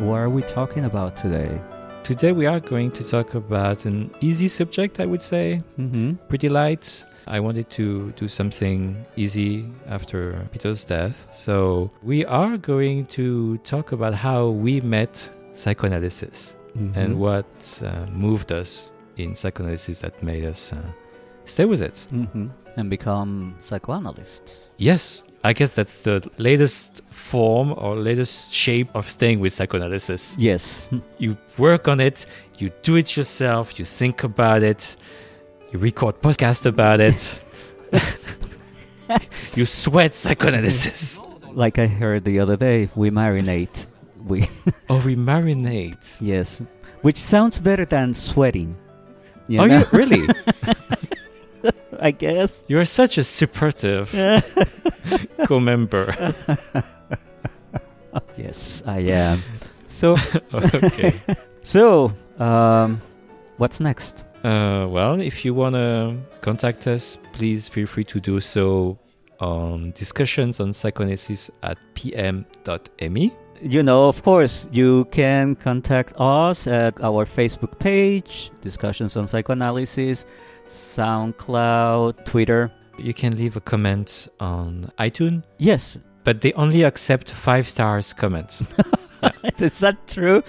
What are we talking about today? Today we are going to talk about an easy subject, I would say, pretty light. I wanted to do something easy after Peter's death. So we are going to talk about how we met psychoanalysis and what moved us in psychoanalysis that made us stay with it. And become psychoanalysts. Yes, I guess that's the latest form or latest shape of staying with psychoanalysis. Yes. You work on it, you do it yourself, you think about it, you record podcasts about it. You sweat psychoanalysis. Like I heard the other day, we marinate. We marinate. Yes. Which sounds better than sweating. You know? You really? I guess. You're such a supportive co-member. Yes, I am. So, okay. So, what's next? Well, if you want to contact us, please feel free to do so on discussions on psychoanalysis at pm.me. You know, of course, you can contact us at our Facebook page, Discussions on Psychoanalysis, SoundCloud, Twitter. You can leave a comment on iTunes. Yes. But they only accept 5-star comments. Yeah. Is that true?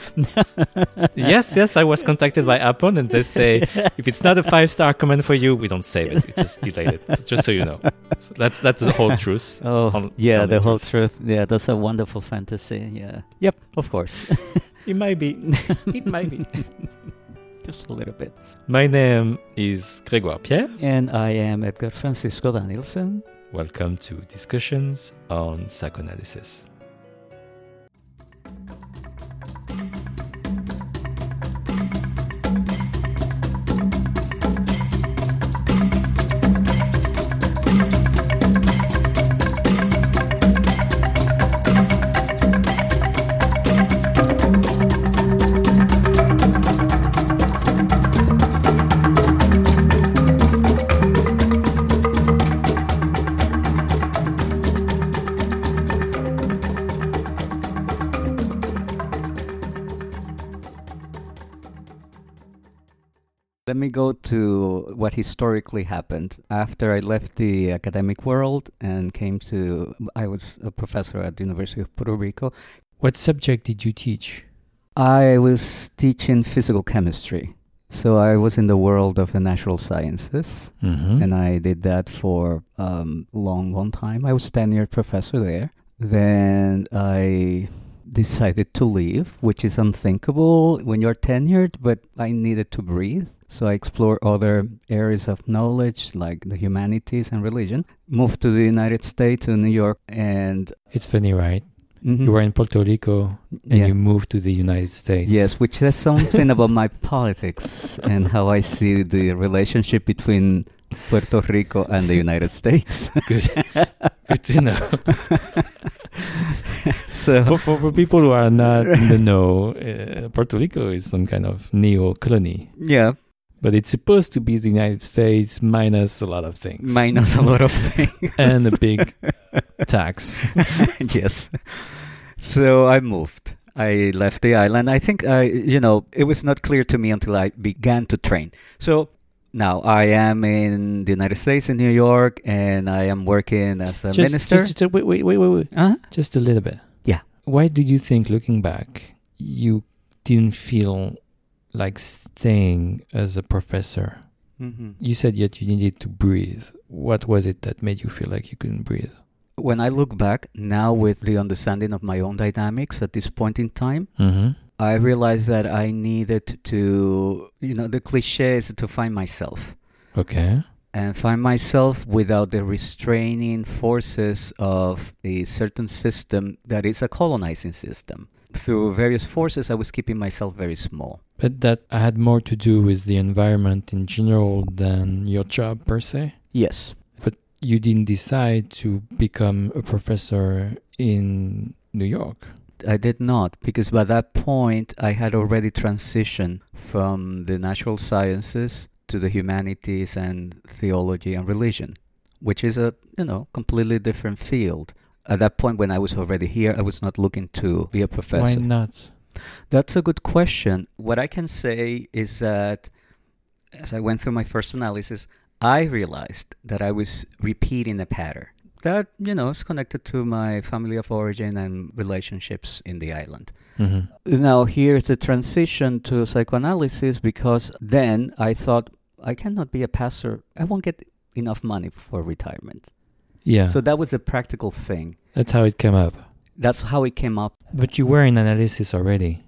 Yes, I was contacted by Apple and they say, if it's not a 5-star comment for you, we don't save it. We just delete it, just so you know. So that's the whole truth. Truth. Yeah, that's a wonderful fantasy. Yeah. Yep, of course. It might be. It might be. Just a little bit. My name is Grégoire Pierre. And I am Edgar Francisco Danielson. Welcome to Discussions on Psychoanalysis. Let me go to what historically happened. After I left the academic world and I was a professor at the University of Puerto Rico. What subject did you teach? I was teaching physical chemistry. So I was in the world of the natural sciences. And I did that for a long time. I was a tenured professor there. Then I decided to leave, which is unthinkable when you're tenured, but I needed to breathe. So I explored other areas of knowledge, like the humanities and religion. Moved to the United States, to New York, and... It's funny, right? You were in Puerto Rico, and you moved to the United States. Yes, which says something about my politics and how I see the relationship between Puerto Rico and the United States. Good to know. So for people who are not in the know, Puerto Rico is some kind of neo-colony. Yeah. But it's supposed to be the United States minus a lot of things. And a big tax. Yes. So I moved. I left the island. I think, it was not clear to me until I began to train. So now I am in the United States, in New York, and I am working as a minister. Wait. Just a little bit. Yeah. Why do you think, looking back, you didn't feel like staying as a professor? You said that you needed to breathe. What was it that made you feel like you couldn't breathe? When I look back now with the understanding of my own dynamics at this point in time, I realized that I needed to, the cliche is to find myself. Okay. And find myself without the restraining forces of a certain system that is a colonizing system. Through various forces, I was keeping myself very small. But that had more to do with the environment in general than your job per se? Yes. But you didn't decide to become a professor in New York. I did not, because by that point I had already transitioned from the natural sciences to the humanities and theology and religion, which is a, you know, completely different field. At that point when I was already here, I was not looking to be a professor. Why not? That's a good question. What I can say is that as I went through my first analysis, I realized that I was repeating a pattern that, you know, is connected to my family of origin and relationships in the island. Mm-hmm. Now, here's the transition to psychoanalysis, because then I thought, I cannot be a pastor. I won't get enough money for retirement. Yeah. So that was a practical thing. That's how it came up. That's how it came up. But you were in analysis already.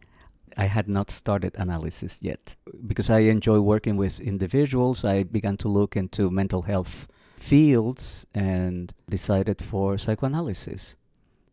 I had not started analysis yet. Because I enjoy working with individuals, I began to look into mental health fields and decided for psychoanalysis.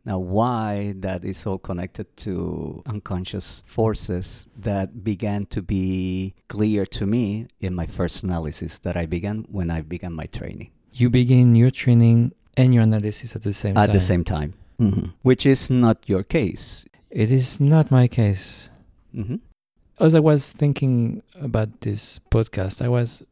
Now, why that is all connected to unconscious forces that began to be clear to me in my first analysis that I began when I began my training. You begin your training and your analysis at the same time? At the same time, mm-hmm. Which is not your case. It is not my case. Mm-hmm. As I was thinking about this podcast, I was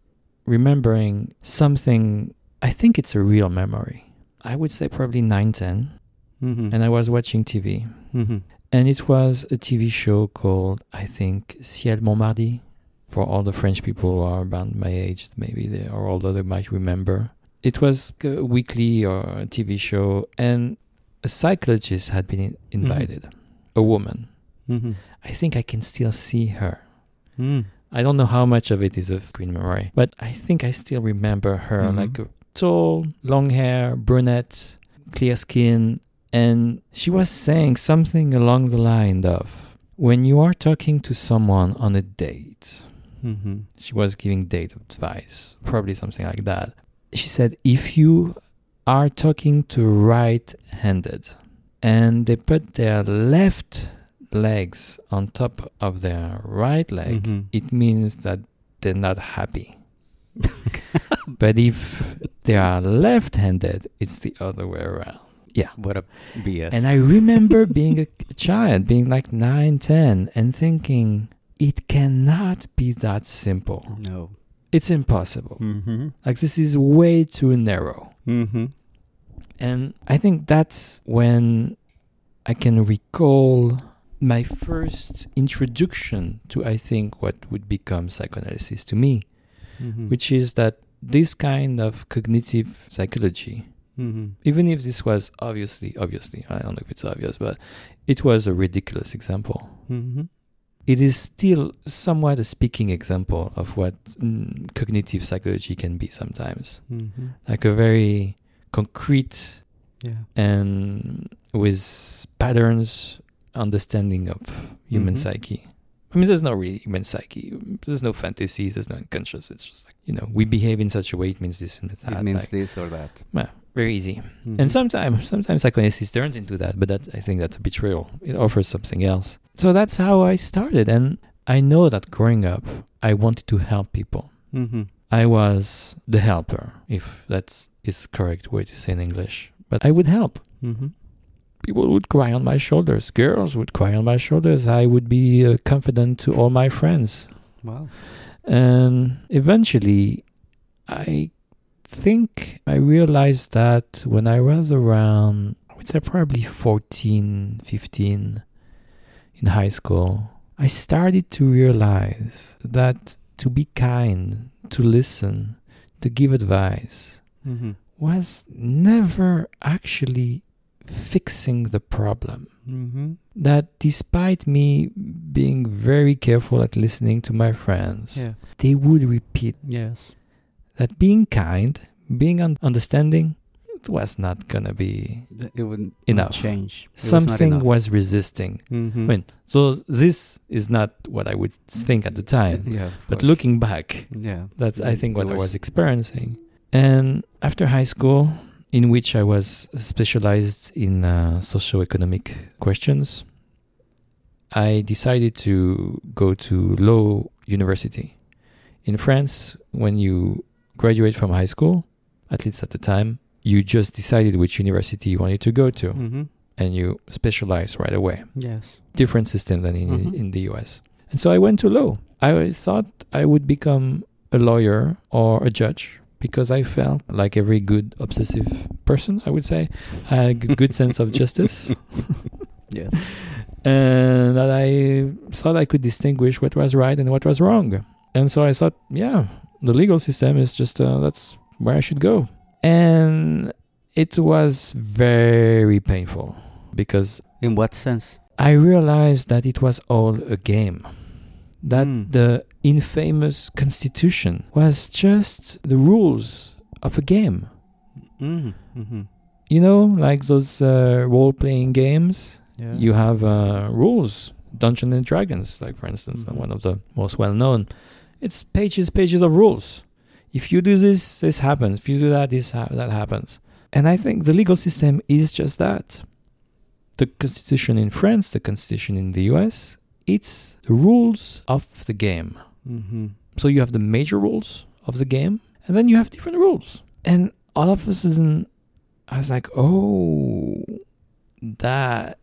remembering something. I think it's a real memory. I would say probably 9, 10. Mm-hmm. And I was watching TV. Mm-hmm. And it was a TV show called, I think, Ciel Montmardi. For all the French people who are around my age, maybe they are older, they might remember. It was a weekly or a TV show. And a psychologist had been invited, mm-hmm. a woman. Mm-hmm. I think I can still see her. Mm. I don't know how much of it is of screen memory, but I think I still remember her, mm-hmm. like a tall, long hair, brunette, clear skin. And she was saying something along the line of, when you are talking to someone on a date, mm-hmm. she was giving date advice, probably something like that. She said, if you are talking to right-handed and they put their left legs on top of their right leg, mm-hmm. it means that they're not happy. But if they are left-handed, it's the other way around. Yeah. What a BS. And I remember being a child, being like 9, 10, and thinking, it cannot be that simple. No. It's impossible. Mm-hmm. Like, this is way too narrow. Mm-hmm. And I think that's when I can recall my first introduction to, I think, what would become psychoanalysis to me, mm-hmm. which is that this kind of cognitive psychology, mm-hmm. even if this was obviously, I don't know if it's obvious, but it was a ridiculous example. Mm-hmm. It is still somewhat a speaking example of what cognitive psychology can be sometimes, mm-hmm. like a very concrete and with patterns understanding of human mm-hmm. psyche. I mean, there's no really human psyche. There's no fantasies. There's no unconscious. It's just like, you know, we behave in such a way. It means this and that. It means like, this or that. Well, very easy. Mm-hmm. And sometimes psychoanalysis turns into that. But that, I think that's a betrayal. It offers something else. So that's how I started. And I know that growing up, I wanted to help people. Mm-hmm. I was the helper, if that is the correct way to say in English. But I would help. Mm-hmm. People would cry on my shoulders. Girls would cry on my shoulders. I would be confident to all my friends. Wow. And eventually, I think I realized that when I was around, I would say probably 14, 15, in high school, I started to realize that to be kind, to listen, to give advice, mm-hmm. was never actually fixing the problem. Mm-hmm. That despite me being very careful at listening to my friends, they would repeat that being kind, being understanding, it was not gonna be enough. Change. Something was resisting. Mm-hmm. I mean, so this is not what I would think at the time. Yeah, but looking back, that's I think what I was experiencing. And after high school, in which I was specialized in socioeconomic questions, I decided to go to law university. In France, when you graduate from high school, at least at the time, you just decided which university you wanted to go to, mm-hmm. and you specialized right away. Yes. Different system than mm-hmm. in the US. And so I went to law. I thought I would become a lawyer or a judge because I felt like every good obsessive person, I would say, I had a good sense of justice. Yes. And that I thought I could distinguish what was right and what was wrong. And so I thought, yeah, the legal system is just, that's where I should go. And it was very painful because... In what sense? I realized that it was all a game. That the infamous Constitution was just the rules of a game. Mm. Mm-hmm. You know, like those role-playing games... Yeah. You have rules, Dungeons and Dragons, like for instance, mm-hmm. one of the most well-known. It's pages of rules. If you do this, this happens. If you do that, that happens. And I think the legal system is just that. The Constitution in France, the Constitution in the US, it's the rules of the game. Mm-hmm. So you have the major rules of the game, and then you have different rules. And all of a sudden, I was like, oh, that...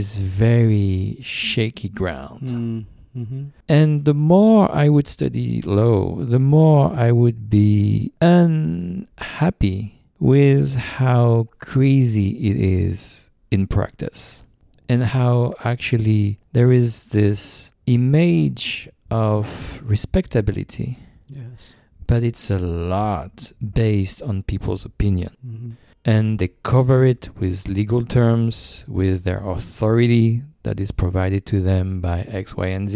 is very shaky ground. Mm-hmm. And the more I would study law, the more I would be unhappy with how crazy it is in practice and how actually there is this image of respectability. Yes. But it's a lot based on people's opinion. Mm-hmm. And they cover it with legal terms, with their authority that is provided to them by X, Y, and Z,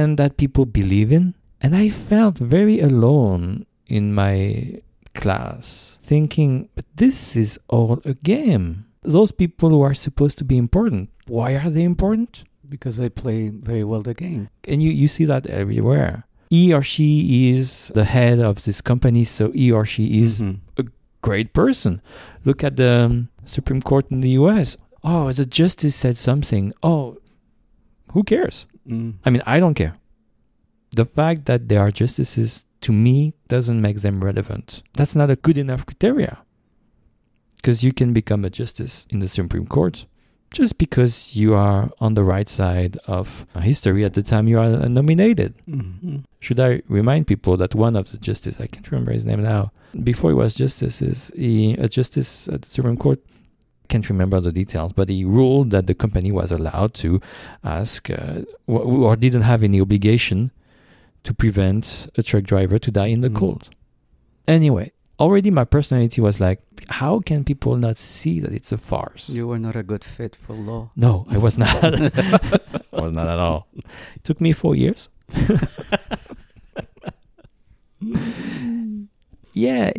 and that people believe in. And I felt very alone in my class, thinking, but this is all a game. Those people who are supposed to be important, why are they important? Because they play very well the game. And you see that everywhere. He or she is the head of this company, so he or she is mm-hmm. a great person. Look at the Supreme Court in the US. Oh, the justice said something. Oh, who cares? I mean, I don't care. The fact that they are justices, to me, doesn't make them relevant. That's not a good enough criteria. Because you can become a justice in the Supreme Court just because you are on the right side of history at the time you are nominated. Mm-hmm. Should I remind people that one of the justices, I can't remember his name now, before he was a justice at the Supreme Court, can't remember the details, but he ruled that the company was allowed to ask or didn't have any obligation to prevent a truck driver to die in the cold. Anyway, already my personality was like, how can people not see that it's a farce? You were not a good fit for law. No, I was not. I was not at all. It took me 4 years. Yeah.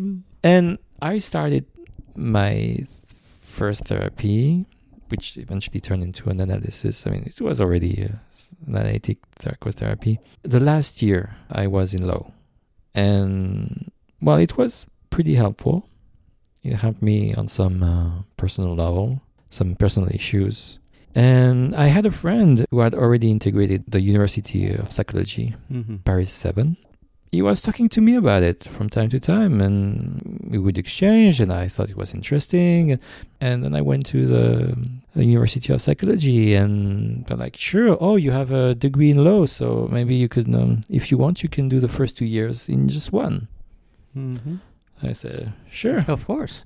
And I started my first therapy, which eventually turned into an analysis. I mean, it was already an analytic psychotherapy. The last year I was in law. And, well, it was pretty helpful. It helped me on some personal level, some personal issues. And I had a friend who had already integrated the University of Psychology, mm-hmm. Paris 7. He was talking to me about it from time to time, and we would exchange, and I thought it was interesting. And then I went to the University of Psychology, and they're like, sure, oh, you have a degree in law, so maybe you could, if you want, you can do the first 2 years in just one. Mm-hmm. I said, sure. Of course.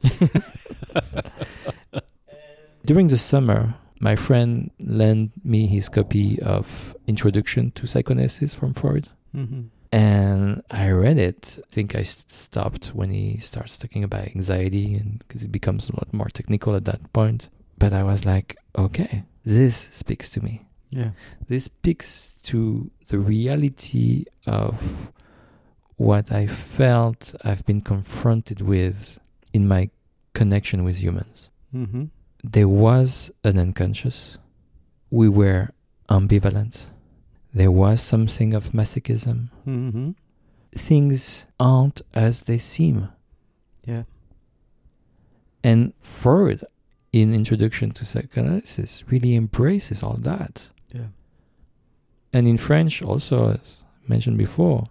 During the summer, my friend lent me his copy of Introduction to Psychoanalysis from Freud. Mm-hmm. And I read it. I think I stopped when he starts talking about anxiety, and because it becomes a lot more technical at that point. But I was like, okay, this speaks to me. Yeah, this speaks to the reality of what I felt I've been confronted with in my connection with humans. Mm-hmm. There was an unconscious. We were ambivalent. There was something of masochism. Mm-hmm. Things aren't as they seem. Yeah. And Freud, in Introduction to Psychoanalysis, really embraces all that. Yeah. And in French, also, as mentioned before,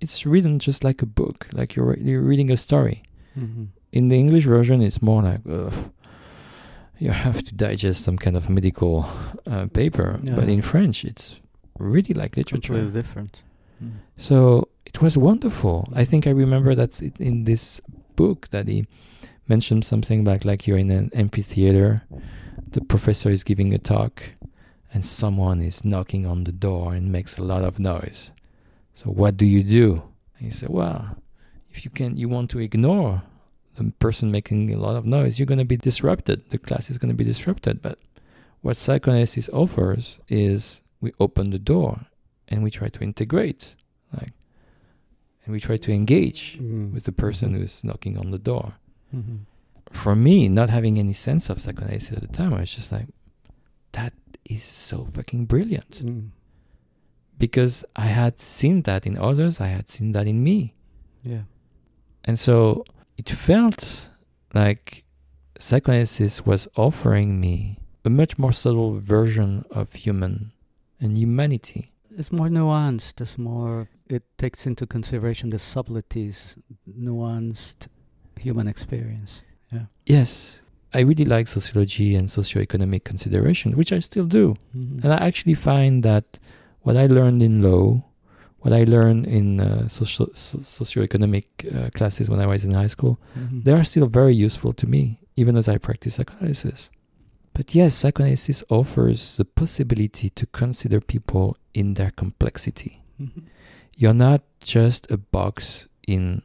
it's written just like a book, like you're reading a story. Mm-hmm. In the English version, it's more like you have to digest some kind of medical paper. Yeah. But in French, it's really like literature. Completely different. Mm. So it was wonderful. I think I remember that in this book that he mentioned something about, like, you're in an amphitheater, the professor is giving a talk, and someone is knocking on the door and makes a lot of noise. So what do you do? And you say, well, if you want to ignore the person making a lot of noise, you're going to be disrupted. The class is going to be disrupted. But what psychoanalysis offers is we open the door and we try to integrate, and we try to engage with the person who's knocking on the door. Mm-hmm. For me, not having any sense of psychoanalysis at the time, I was just like, that is so fucking brilliant. Mm. Because I had seen that in others, I had seen that in me. Yeah. And so it felt like psychoanalysis was offering me a much more subtle version of human and humanity. It's more nuanced, it takes into consideration the subtleties, nuanced human experience. Yeah. Yes. I really like sociology and socioeconomic considerations, which I still do. Mm-hmm. And I actually find that what I learned in Law, what I learned in socioeconomic classes when I was in high school, they are still very useful to me, even as I practice psychoanalysis. But yes, psychoanalysis offers the possibility to consider people in their complexity. Mm-hmm. You're not just a box in,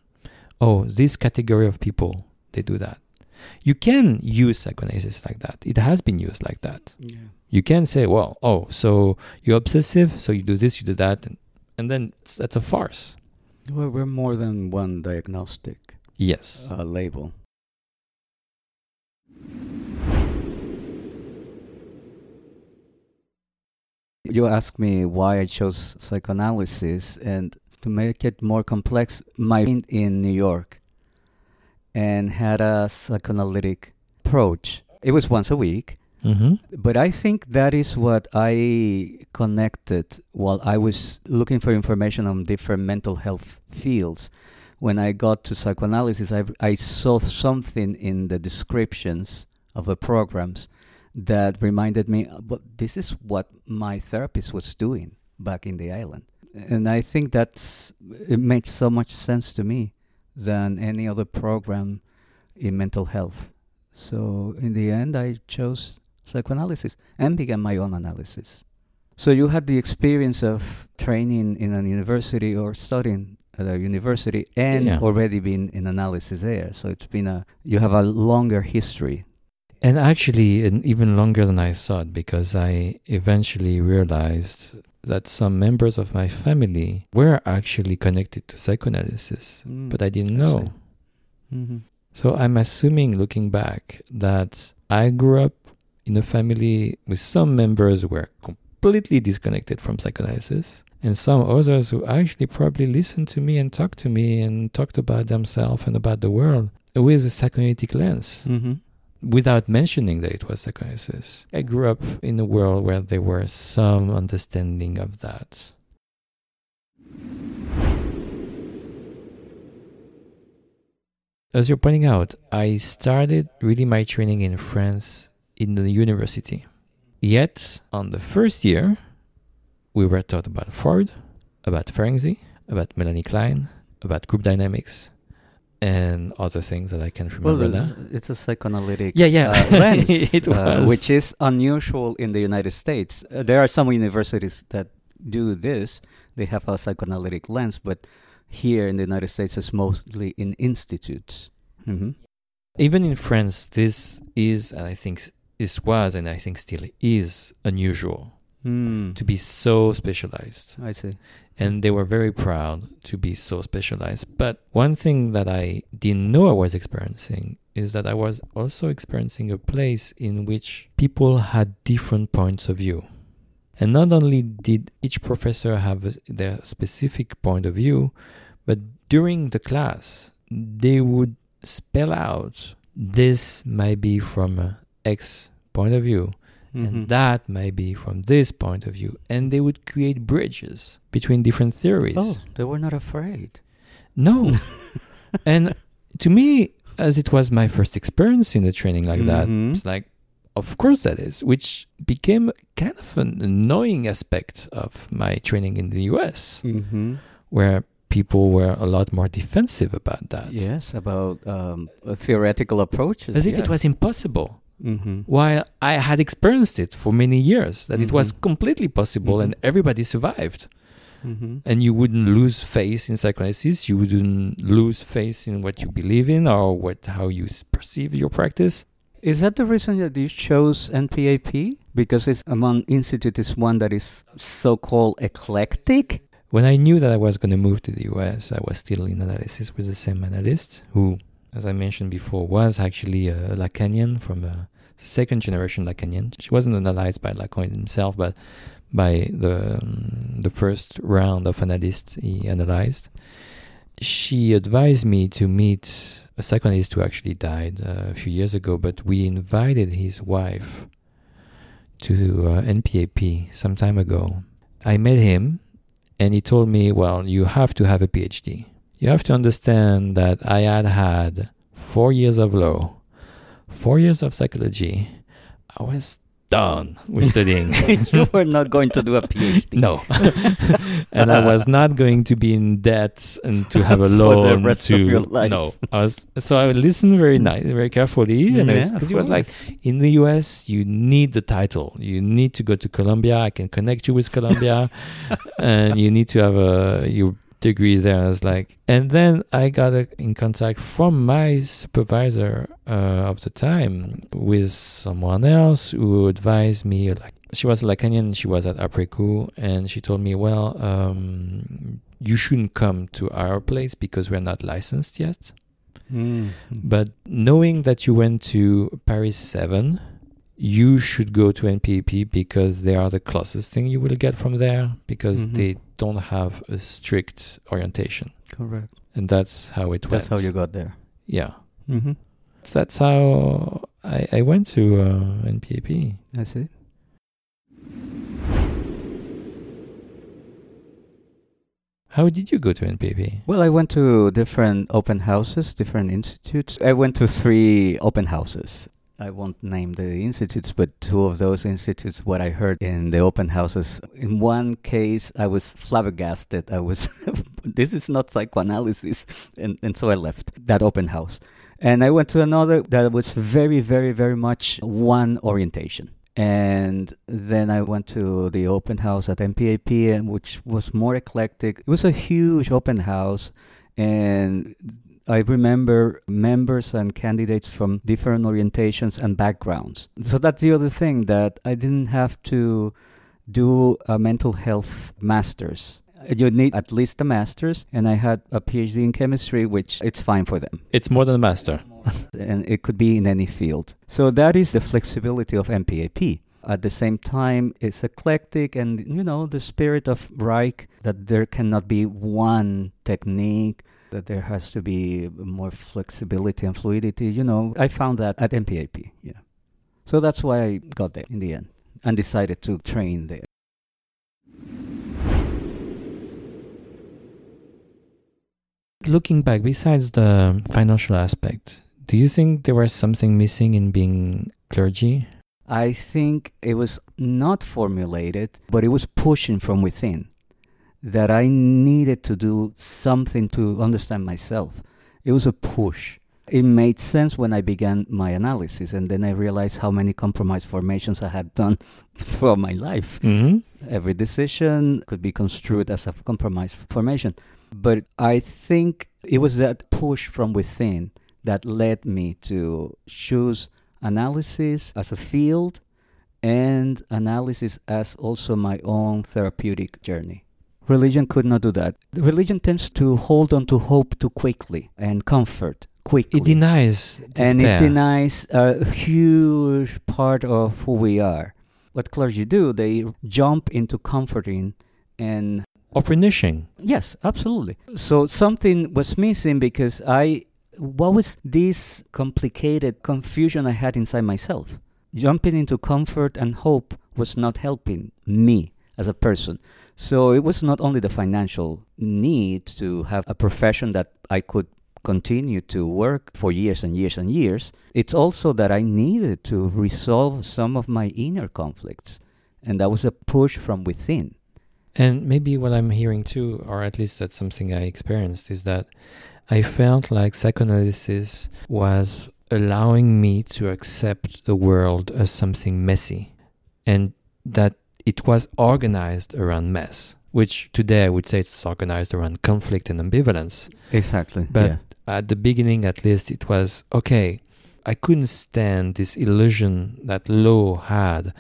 this category of people, they do that. You can use psychoanalysis like that. It has been used like that. Yeah. You can say, so you're obsessive, so you do this, you do that, and then that's a farce. Well, we're more than one diagnostic label. You asked me why I chose psychoanalysis, and to make it more complex, my friend in New York and had a psychoanalytic approach. It was once a week, but I think that is what I connected while I was looking for information on different mental health fields. When I got to psychoanalysis, I saw something in the descriptions of the programs that reminded me, but this is what my therapist was doing back in the island. And I think it made so much sense to me than any other program in mental health. So in the end, I chose psychoanalysis and began my own analysis. So you had the experience of training in a university or studying at a university and already been in analysis there. So it's been you have a longer history. And actually, even longer than I thought, because I eventually realized that some members of my family were actually connected to psychoanalysis, but I didn't know. Mm-hmm. So I'm assuming, looking back, that I grew up in a family with some members who were completely disconnected from psychoanalysis, and some others who actually probably listened to me and talked to me and talked about themselves and about the world with a psychoanalytic lens. Mm-hmm. Without mentioning that it was psychoanalysis. I grew up in a world where there were some understanding of that. As you're pointing out, I started really my training in France in the university. Yet, on the first year, we were taught about Freud, about Ferenczi, about Melanie Klein, about group dynamics, and other things that I can't remember now. It's a psychoanalytic lens, it was. Which is unusual in the United States. There are some universities that do this. They have a psychoanalytic lens, but here in the United States, it's mostly in institutes. Mm-hmm. Even in France, this is, and I think this was, and I think still is, unusual to be so specialized. I see. And they were very proud to be so specialized. But one thing that I didn't know I was experiencing is that I was also experiencing a place in which people had different points of view. And not only did each professor have their specific point of view, but during the class, they would spell out, this might be from X point of view, and that might be from this point of view. And they would create bridges between different theories. Oh, they were not afraid. No. And to me, as it was my first experience in a training like that, it's like, of course that is, which became kind of an annoying aspect of my training in the US, where people were a lot more defensive about that. Yes, about theoretical approaches. As if it was impossible. While I had experienced it for many years, that it was completely possible and everybody survived. And you wouldn't lose faith in psychoanalysis. You wouldn't lose faith in what you believe in or how you perceive your practice. Is that the reason that you chose NPAP? Because it's among institutes, it's one that is so-called eclectic? When I knew that I was going to move to the US, I was still in analysis with the same analyst who, as I mentioned before, was actually a Lacanian from a second-generation Lacanian. She wasn't analyzed by Lacan himself, but by the first round of analysts he analyzed. She advised me to meet a psychoanalyst who actually died a few years ago, but we invited his wife to NPAP some time ago. I met him, and he told me, well, you have to have a PhD. You have to understand that I had had 4 years of law, 4 years of psychology. I was done with studying. You were not going to do a PhD. No. And I was not going to be in debt and to have a loan. For the rest of your life. No. So I listened very nice, very carefully. Because he was like, in the US, you need the title. You need to go to Columbia. I can connect you with Columbia. And you need to have your degree there. I was like, and then I got in contact from my supervisor of the time with someone else who advised me. Like, she was a Lacanian, she was at Apricot, and she told me, well, you shouldn't come to our place because we're not licensed yet. But knowing that you went to Paris 7, you should go to NPAP because they are the closest thing you will get from there, because they don't have a strict orientation. Correct. And that's how it went. That's how you got there. Yeah. So that's how I went to NPAP. I see. How did you go to NPAP? Well, I went to different open houses, different institutes. I went to 3 open houses. I won't name the institutes, but 2 of those institutes, what I heard in the open houses, in one case, I was flabbergasted. I was, this is not psychoanalysis. And so I left that open house. And I went to another that was very, very, very much one orientation. And then I went to the open house at MPAP, which was more eclectic. It was a huge open house, and I remember members and candidates from different orientations and backgrounds. So that's the other thing, that I didn't have to do a mental health master's. You need at least a master's, and I had a PhD in chemistry, which it's fine for them. It's more than a master. And it could be in any field. So that is the flexibility of MPAP. At the same time, it's eclectic, and, you know, the spirit of Reich, that there cannot be one technique, that there has to be more flexibility and fluidity. You know, I found that at NPAP, yeah. So that's why I got there in the end and decided to train there. Looking back, besides the financial aspect, do you think there was something missing in being clergy? I think it was not formulated, but it was pushing from within, that I needed to do something to understand myself. It was a push. It made sense when I began my analysis, and then I realized how many compromise formations I had done throughout my life. Every decision could be construed as a compromise formation. But I think it was that push from within that led me to choose analysis as a field and analysis as also my own therapeutic journey. Religion could not do that. Religion tends to hold on to hope too quickly and comfort quickly. It denies despair. And it denies a huge part of who we are. What clergy do, they jump into comforting and... or punishing. Yes, absolutely. So something was missing, because what was this complicated confusion I had inside myself? Jumping into comfort and hope was not helping me as a person. So it was not only the financial need to have a profession that I could continue to work for years and years and years, it's also that I needed to resolve some of my inner conflicts. And that was a push from within. And maybe what I'm hearing too, or at least that's something I experienced, is that I felt like psychoanalysis was allowing me to accept the world as something messy, and that it was organized around mess, which today I would say it's organized around conflict and ambivalence. Exactly. But at the beginning, at least, it was, okay, I couldn't stand this illusion that Law had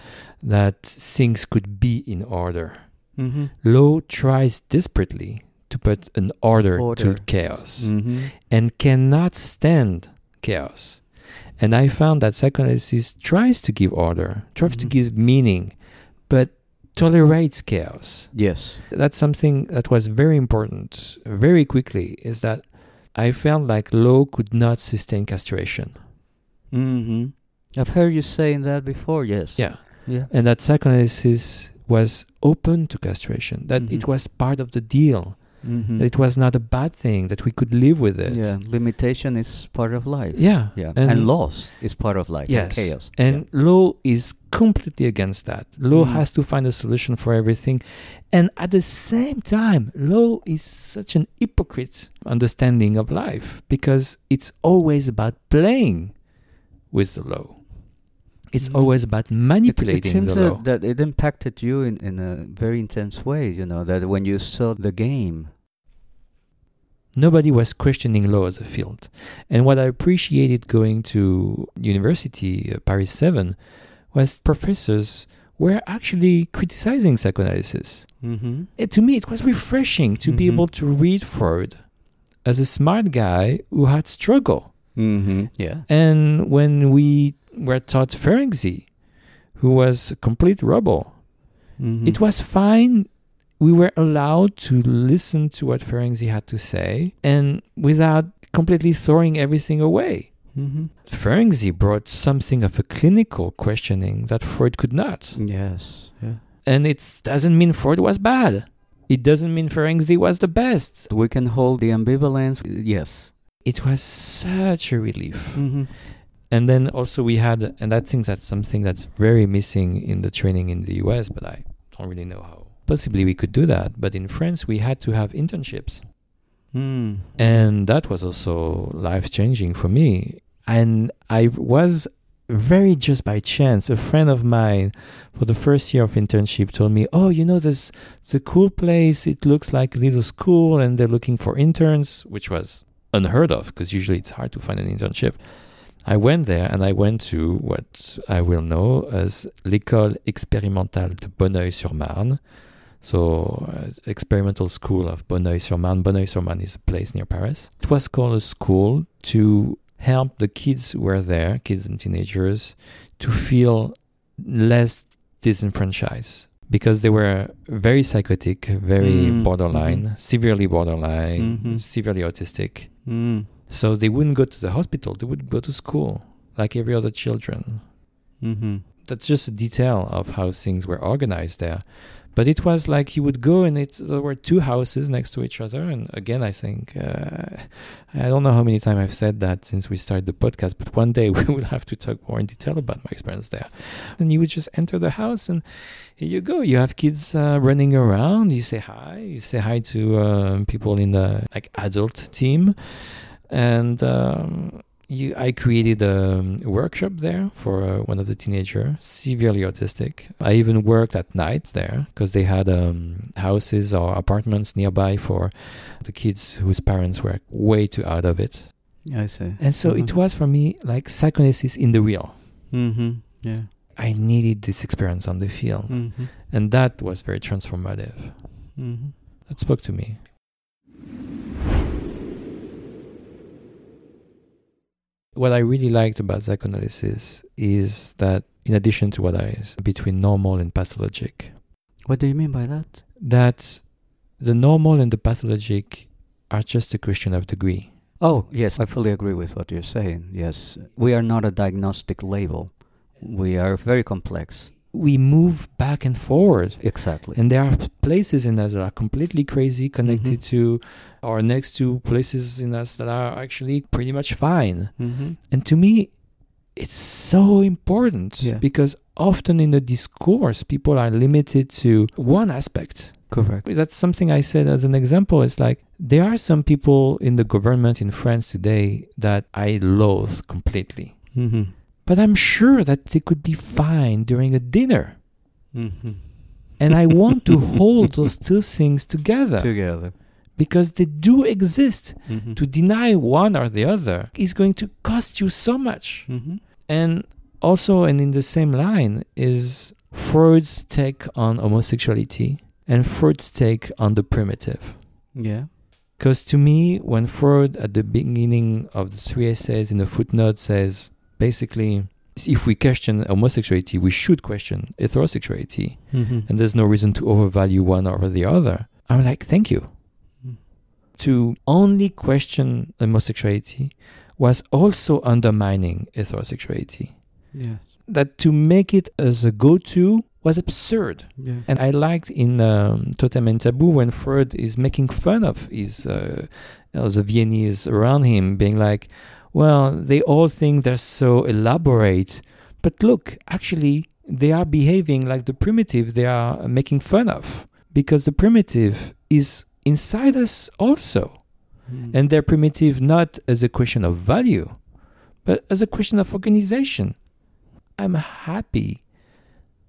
that things could be in order. Mm-hmm. Law tries desperately to put an order to chaos, mm-hmm. and cannot stand chaos. And I found that psychoanalysis tries to give order, tries mm-hmm. to give meaning, but tolerates chaos. Yes. That's something that was very important very quickly, is that I felt like Law could not sustain castration. Mm-hmm. I've heard you saying that before, yes. Yeah. And that psychoanalysis was open to castration, that mm-hmm. it was part of the deal. Mm-hmm. It was not a bad thing, that we could live with it. Yeah, limitation is part of life. Yeah. And loss is part of life. Yes. And chaos. And Law is completely against that. Law has to find a solution for everything. And at the same time, Law is such an hypocrite understanding of life, because it's always about playing with the Law. It's always about manipulating the Law. It seems that it impacted you in a very intense way, you know, that when you saw the game. Nobody was questioning Law as a field. And what I appreciated going to university, Paris 7, was professors were actually criticizing psychoanalysis. Mm-hmm. And to me, it was refreshing to mm-hmm. be able to read Freud as a smart guy who had struggle. Mm-hmm. Yeah. And when we were taught Ferenczi, who was a complete rebel, mm-hmm. it was fine. We were allowed to listen to what Ferenczi had to say, and without completely throwing everything away. Mm-hmm. Ferenczi brought something of a clinical questioning that Freud could not. Yes. Yeah. And it doesn't mean Freud was bad. It doesn't mean Ferenczi was the best. We can hold the ambivalence. Yes. It was such a relief. Mm-hmm. And then also we had, and I think that's something that's very missing in the training in the US, but I don't really know how possibly we could do that. But in France, we had to have internships. Mm. And that was also life-changing for me. And I was very just by chance, a friend of mine for the first year of internship told me, oh, you know, there's a cool place. It looks like a little school and they're looking for interns, which was unheard of because usually it's hard to find an internship. I went there and I went to what I will know as l'école expérimentale de Bonneuil-sur-Marne. So, experimental school of Bonneuil-sur-Marne. Bonneuil-sur-Marne is a place near Paris. It was called a school to help the kids who were there, kids and teenagers, to feel less disenfranchised, because they were very psychotic, very borderline, mm-hmm. severely borderline, mm-hmm. severely autistic. Mm. So they wouldn't go to the hospital. They would go to school, like every other children. Mm-hmm. That's just a detail of how things were organized there. But it was like you would go, and there were two houses next to each other. And again, I think, I don't know how many times I've said that since we started the podcast, but one day we will have to talk more in detail about my experience there. And you would just enter the house, and here you go. You have kids running around. You say hi. You say hi to people in the adult team. And I created a workshop there for one of the teenagers, severely autistic. I even worked at night there because they had houses or apartments nearby for the kids whose parents were way too out of it. I see. And so it was for me like psychoanalysis in the real. Mm-hmm. Yeah. I needed this experience on the field. Mm-hmm. And that was very transformative. Mm-hmm. That spoke to me. What I really liked about psychoanalysis is that, in addition to what is between normal and pathologic. What do you mean by that? That the normal and the pathologic are just a question of degree. Oh, yes, I fully agree with what you're saying. Yes, we are not a diagnostic label. We are very complex. we move back and forward. Exactly. And there are places in us that are completely crazy, connected to or next to places in us that are actually pretty much fine. And to me, it's so important because often in the discourse, people are limited to one aspect. Correct. That's something I said as an example. It's like there are some people in the government in France today that I loathe completely. But I'm sure that they could be fine during a dinner. And I want to hold those two things together. Because they do exist. To deny one or the other is going to cost you so much. And also, and in the same line, is Freud's take on homosexuality and Freud's take on the primitive. Yeah. Because to me, when Freud at the beginning of the three essays in the footnote says, basically, if we question homosexuality, we should question heterosexuality. And there's no reason to overvalue one over the other. I'm like, thank you. To only question homosexuality was also undermining heterosexuality. That to make it as a go-to was absurd. And I liked in Totem and Taboo when Freud is making fun of his, the Viennese around him, being like, well, they all think they're so elaborate, but look, actually, they are behaving like the primitive they are making fun of, because the primitive is inside us also. And they're primitive not as a question of value, but as a question of organization. I'm happy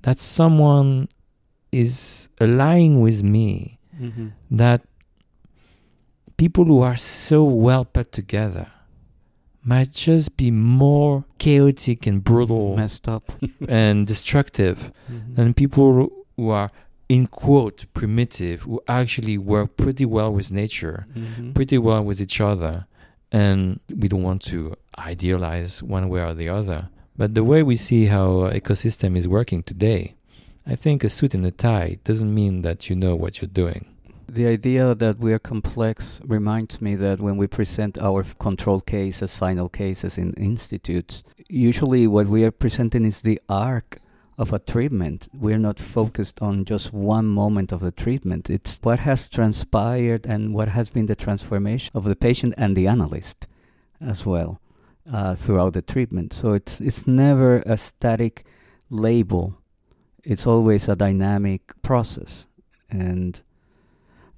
that someone is aligning with me, that people who are so well put together might just be more chaotic and brutal, messed up, and destructive than people who are, in quote, primitive, who actually work pretty well with nature, pretty well with each other. And we don't want to idealize one way or the other. But the way we see how ecosystem is working today, I think a suit and a tie doesn't mean that you know what you're doing. The idea that we are complex reminds me that when we present our control case as final cases in institutes, usually what we are presenting is the arc of a treatment. We're not focused on just one moment of the treatment. It's what has transpired and what has been the transformation of the patient and the analyst as well throughout the treatment. So it's never a static label. It's always a dynamic process. And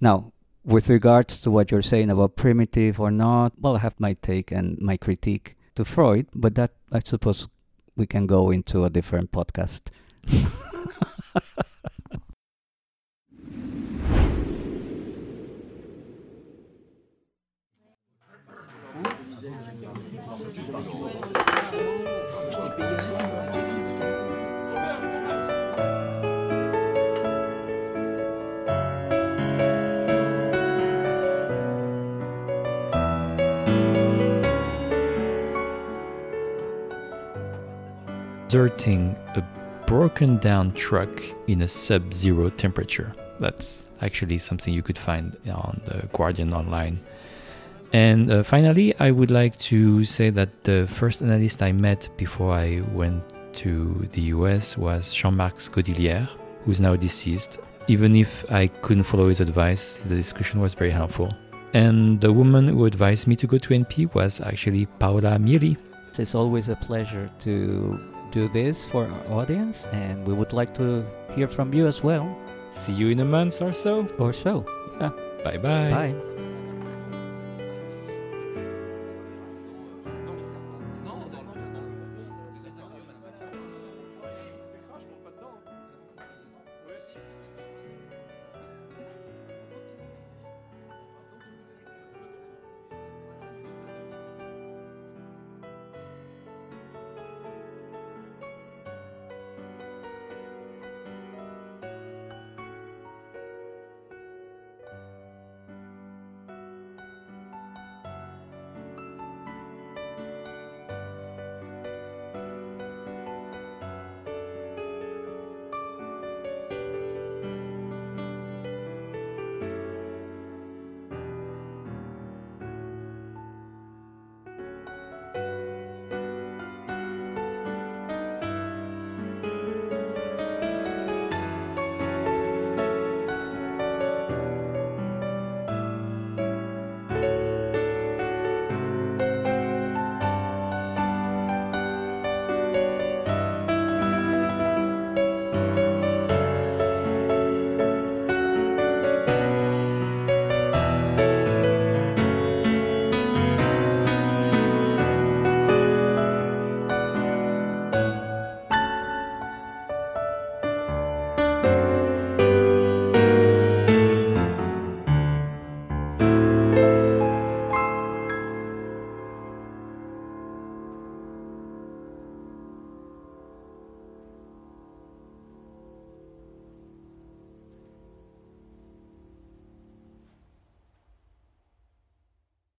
now, with regards to what you're saying about primitive or not, well, I have my take and my critique to Freud, but that, I suppose, we can go into a different podcast. Inserting a broken down truck in a sub-zero temperature. That's actually something you could find on the Guardian online. And finally, I would like to say that the first analyst I met before I went to the US was Jean-Marc Godillier, who's now deceased. Even if I couldn't follow his advice, the discussion was very helpful. And the woman who advised me to go to NP was actually Paola Mieli. It's always a pleasure to do this for our audience, and we would like to hear from you as well. See you in a month or so. Yeah. Bye-bye. Bye.